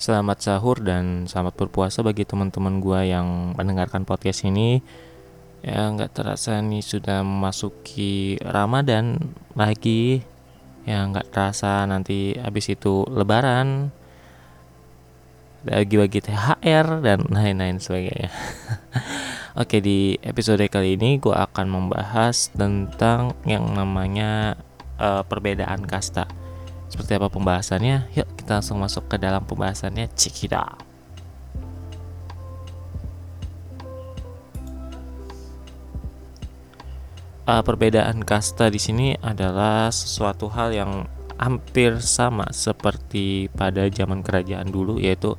Selamat sahur dan selamat berpuasa bagi teman-teman gua yang mendengarkan podcast ini. Ya, gak terasa nih sudah memasuki Ramadan lagi. Ya, gak terasa nanti habis itu Lebaran, bagi-bagi THR dan lain-lain sebagainya. Oke, di episode kali ini gua akan membahas tentang yang namanya perbedaan kasta. Seperti apa pembahasannya? Yuk kita langsung masuk ke dalam pembahasannya. Cikidap. Perbedaan kasta di sini adalah sesuatu hal yang hampir sama seperti pada zaman kerajaan dulu, yaitu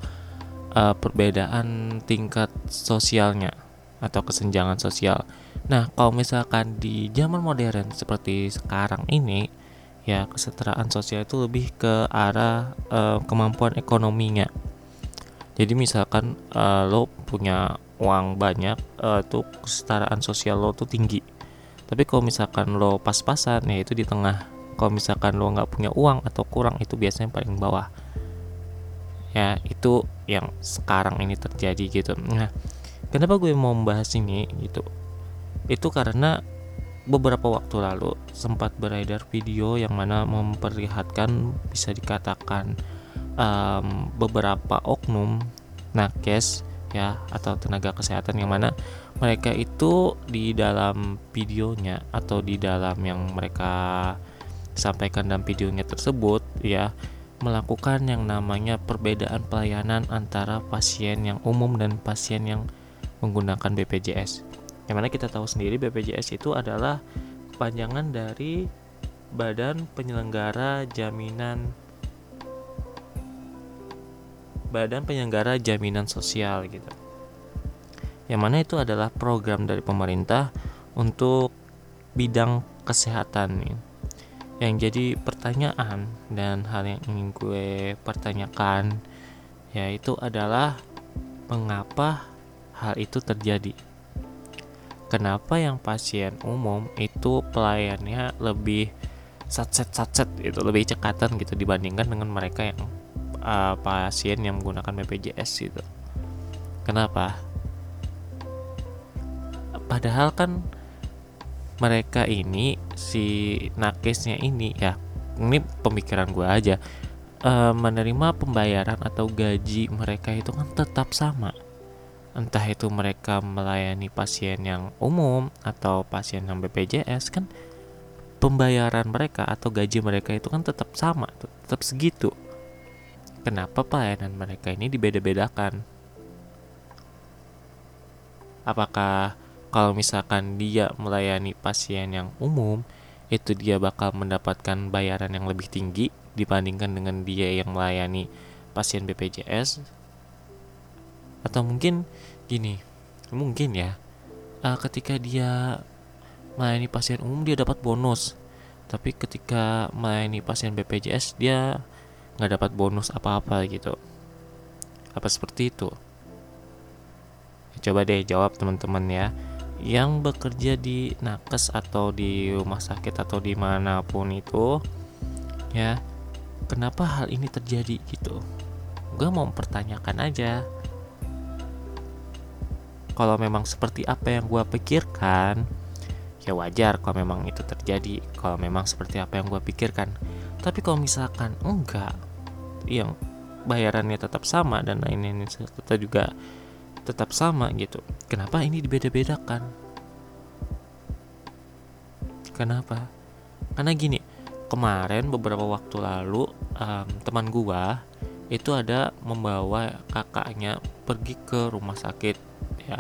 perbedaan tingkat sosialnya atau kesenjangan sosial. Nah, kalau misalkan di zaman modern seperti sekarang ini, ya kesetaraan sosial itu lebih ke arah kemampuan ekonominya. Jadi misalkan lo punya uang banyak, tuh kesetaraan sosial lo tuh tinggi. Tapi kalau misalkan lo pas-pasan, ya itu di tengah. Kalau misalkan lo nggak punya uang atau kurang, itu biasanya paling bawah. Ya itu yang sekarang ini terjadi gitu. Nah, kenapa gue mau membahas ini gitu? Itu karena beberapa waktu lalu sempat beredar video yang mana memperlihatkan, bisa dikatakan beberapa oknum nakes ya atau tenaga kesehatan yang mana mereka itu di dalam videonya atau di dalam yang mereka sampaikan dalam videonya tersebut ya melakukan yang namanya perbedaan pelayanan antara pasien yang umum dan pasien yang menggunakan BPJS. Yang mana kita tahu sendiri BPJS itu adalah kepanjangan dari Badan Penyelenggara Jaminan Sosial gitu. Yang mana itu adalah program dari pemerintah untuk bidang kesehatan nih. Yang jadi pertanyaan dan hal yang ingin gue pertanyakan yaitu adalah mengapa hal itu terjadi? Kenapa yang pasien umum itu pelayannya lebih satset itu lebih cekatan gitu dibandingkan dengan mereka yang pasien yang menggunakan BPJS gitu. Kenapa? Padahal kan mereka ini si nakesnya ini ya, ini pemikiran gue aja, menerima pembayaran atau gaji mereka itu kan tetap sama. Entah itu mereka melayani pasien yang umum atau pasien yang BPJS kan pembayaran mereka atau gaji mereka itu kan tetap sama, tetap segitu. Kenapa pelayanan mereka ini dibeda-bedakan? Apakah kalau misalkan dia melayani pasien yang umum itu dia bakal mendapatkan bayaran yang lebih tinggi dibandingkan dengan dia yang melayani pasien BPJS? Atau mungkin gini, mungkin ya ketika dia melayani pasien umum dia dapat bonus, tapi ketika melayani pasien BPJS dia nggak dapat bonus apa-apa gitu. Apa seperti itu? Coba deh jawab teman-teman ya, yang bekerja di nakes atau di rumah sakit atau dimanapun itu ya, kenapa hal ini terjadi gitu? Gue mau mempertanyakan aja. Kalau memang seperti apa yang gue pikirkan, ya wajar kalau memang itu terjadi. Kalau memang seperti apa yang gue pikirkan. Tapi kalau misalkan enggak, yang bayarannya tetap sama dan lain-lain tetap juga tetap sama gitu. Kenapa ini dibeda-bedakan? Kenapa? Karena gini, kemarin beberapa waktu lalu teman gue itu ada membawa kakaknya pergi ke rumah sakit. Ya,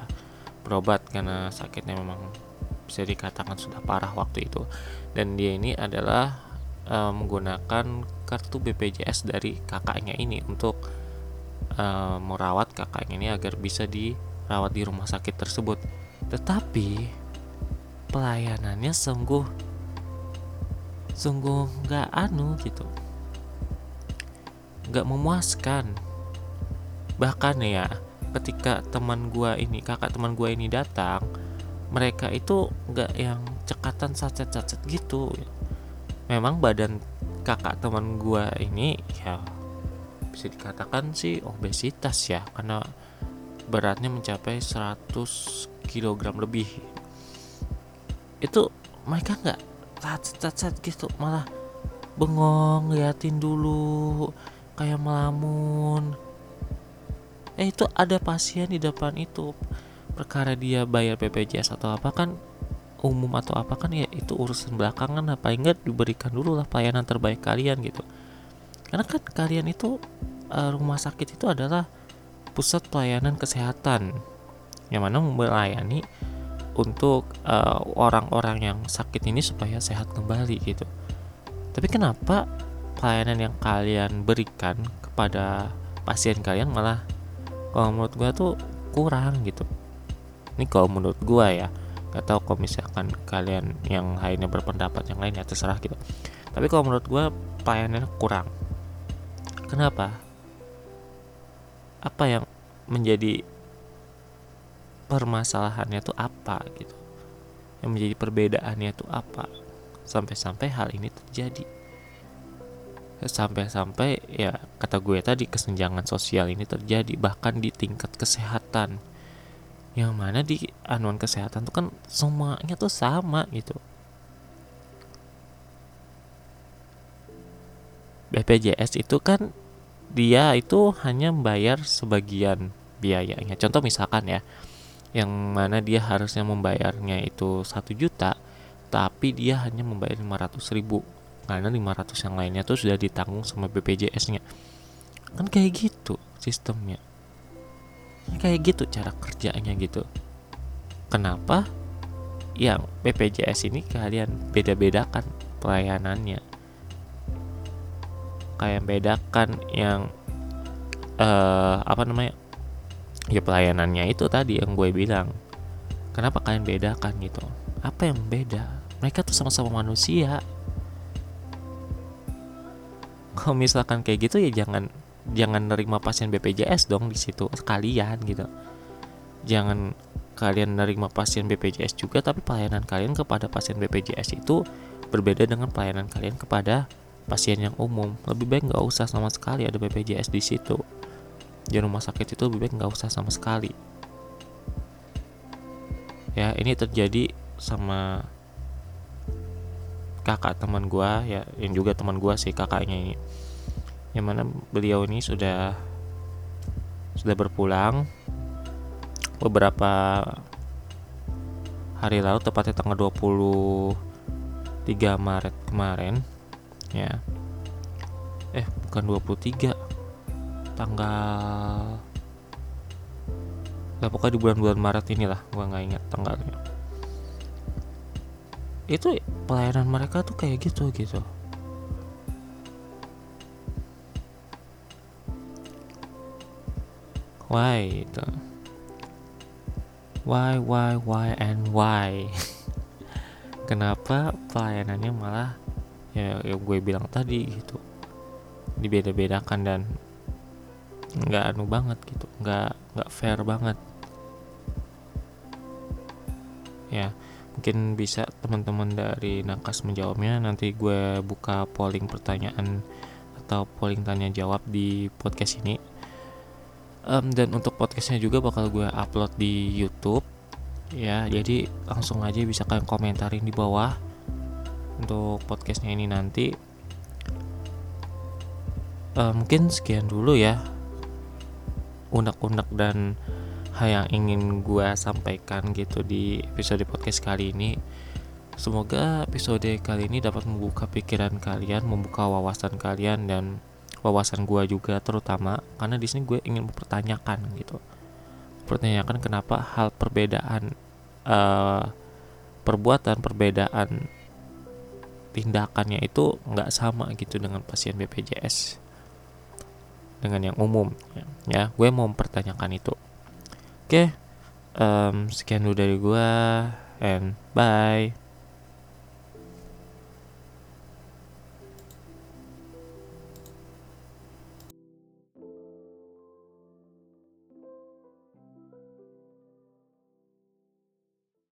berobat karena sakitnya memang bisa dikatakan sudah parah waktu itu. Dan dia ini adalah menggunakan kartu BPJS dari kakaknya ini untuk merawat kakaknya ini agar bisa dirawat di rumah sakit tersebut. Tetapi pelayanannya sungguh nggak gitu, nggak memuaskan. Bahkan ya, ketika kakak teman gue ini datang, mereka itu nggak yang cekatan sacet gitu. Memang badan kakak teman gue ini ya bisa dikatakan sih obesitas ya, karena beratnya mencapai 100 kg lebih. Itu mereka nggak tat gitu, malah bengong ngeliatin dulu kayak melamun. Itu ada pasien di depan itu, perkara dia bayar BPJS atau apa kan, umum atau apa kan, ya itu urusan belakangan lah, paling enggak diberikan dulu lah pelayanan terbaik kalian gitu. Karena kan kalian itu rumah sakit itu adalah pusat pelayanan kesehatan yang mana melayani untuk orang-orang yang sakit ini supaya sehat kembali gitu. Tapi kenapa pelayanan yang kalian berikan kepada pasien kalian malah kalau menurut gue tuh kurang gitu. Ini kalau menurut gue ya, nggak tahu kalau misalkan kalian yang lainnya berpendapat yang lain ya terserah gitu. Tapi kalau menurut gue pelayanannya kurang. Kenapa? Apa yang menjadi permasalahannya tuh apa gitu? Yang menjadi perbedaannya tuh apa? Sampai-sampai hal ini terjadi. Sampai-sampai ya kata gue tadi, kesenjangan sosial ini terjadi bahkan di tingkat kesehatan, yang mana di anuan kesehatan tuh kan semuanya tuh sama gitu. BPJS itu kan dia itu hanya membayar sebagian biayanya. Contoh misalkan ya, yang mana dia harusnya membayarnya itu 1 juta, tapi dia hanya membayar 500 ribu, karena 500 yang lainnya tuh sudah ditanggung sama BPJS-nya. Kan kayak gitu sistemnya, kayak gitu cara kerjanya gitu. Kenapa yang BPJS ini kalian beda-bedakan pelayanannya? Kalian bedakan yang ya pelayanannya itu tadi yang gue bilang. Kenapa kalian bedakan gitu? Apa yang beda? Mereka tuh sama-sama manusia. Kalau misalkan kayak gitu ya jangan nerima pasien BPJS dong di situ sekalian gitu. Jangan kalian nerima pasien BPJS juga, tapi pelayanan kalian kepada pasien BPJS itu berbeda dengan pelayanan kalian kepada pasien yang umum. Lebih baik nggak usah sama sekali ada BPJS di situ. Di rumah sakit itu lebih baik nggak usah sama sekali. Ya ini terjadi sama kakak teman gue ya, yang juga teman gue sih kakaknya ini, yang mana beliau ini sudah berpulang beberapa hari lalu, tepatnya tanggal 23 Maret kemarin ya, bukan 23, tanggal lah pokoknya di bulan-bulan Maret inilah, gue nggak ingat tanggalnya. Itu pelayanan mereka tuh kayak gitu. Why itu? Why and why? Kenapa pelayanannya malah ya gue bilang tadi gitu, dibeda-bedakan dan nggak banget gitu, nggak fair banget. Ya. Mungkin bisa teman-teman dari Nakas menjawabnya. Nanti gue buka polling pertanyaan atau polling tanya jawab di podcast ini. Dan untuk podcastnya juga bakal gue upload di YouTube. Ya, jadi langsung aja bisa kalian komentarin di bawah untuk podcastnya ini nanti. Mungkin sekian dulu ya unek-unek dan hal yang ingin gue sampaikan gitu di episode podcast kali ini. Semoga episode kali ini dapat membuka pikiran kalian, membuka wawasan kalian dan wawasan gue juga terutama, karena di sini gue ingin mempertanyakan gitu, mempertanyakan kenapa hal perbedaan perbuatan, perbedaan tindakannya itu nggak sama gitu dengan pasien BPJS dengan yang umum ya. Gue mau mempertanyakan itu. Oke, sekian dulu dari gue, and bye.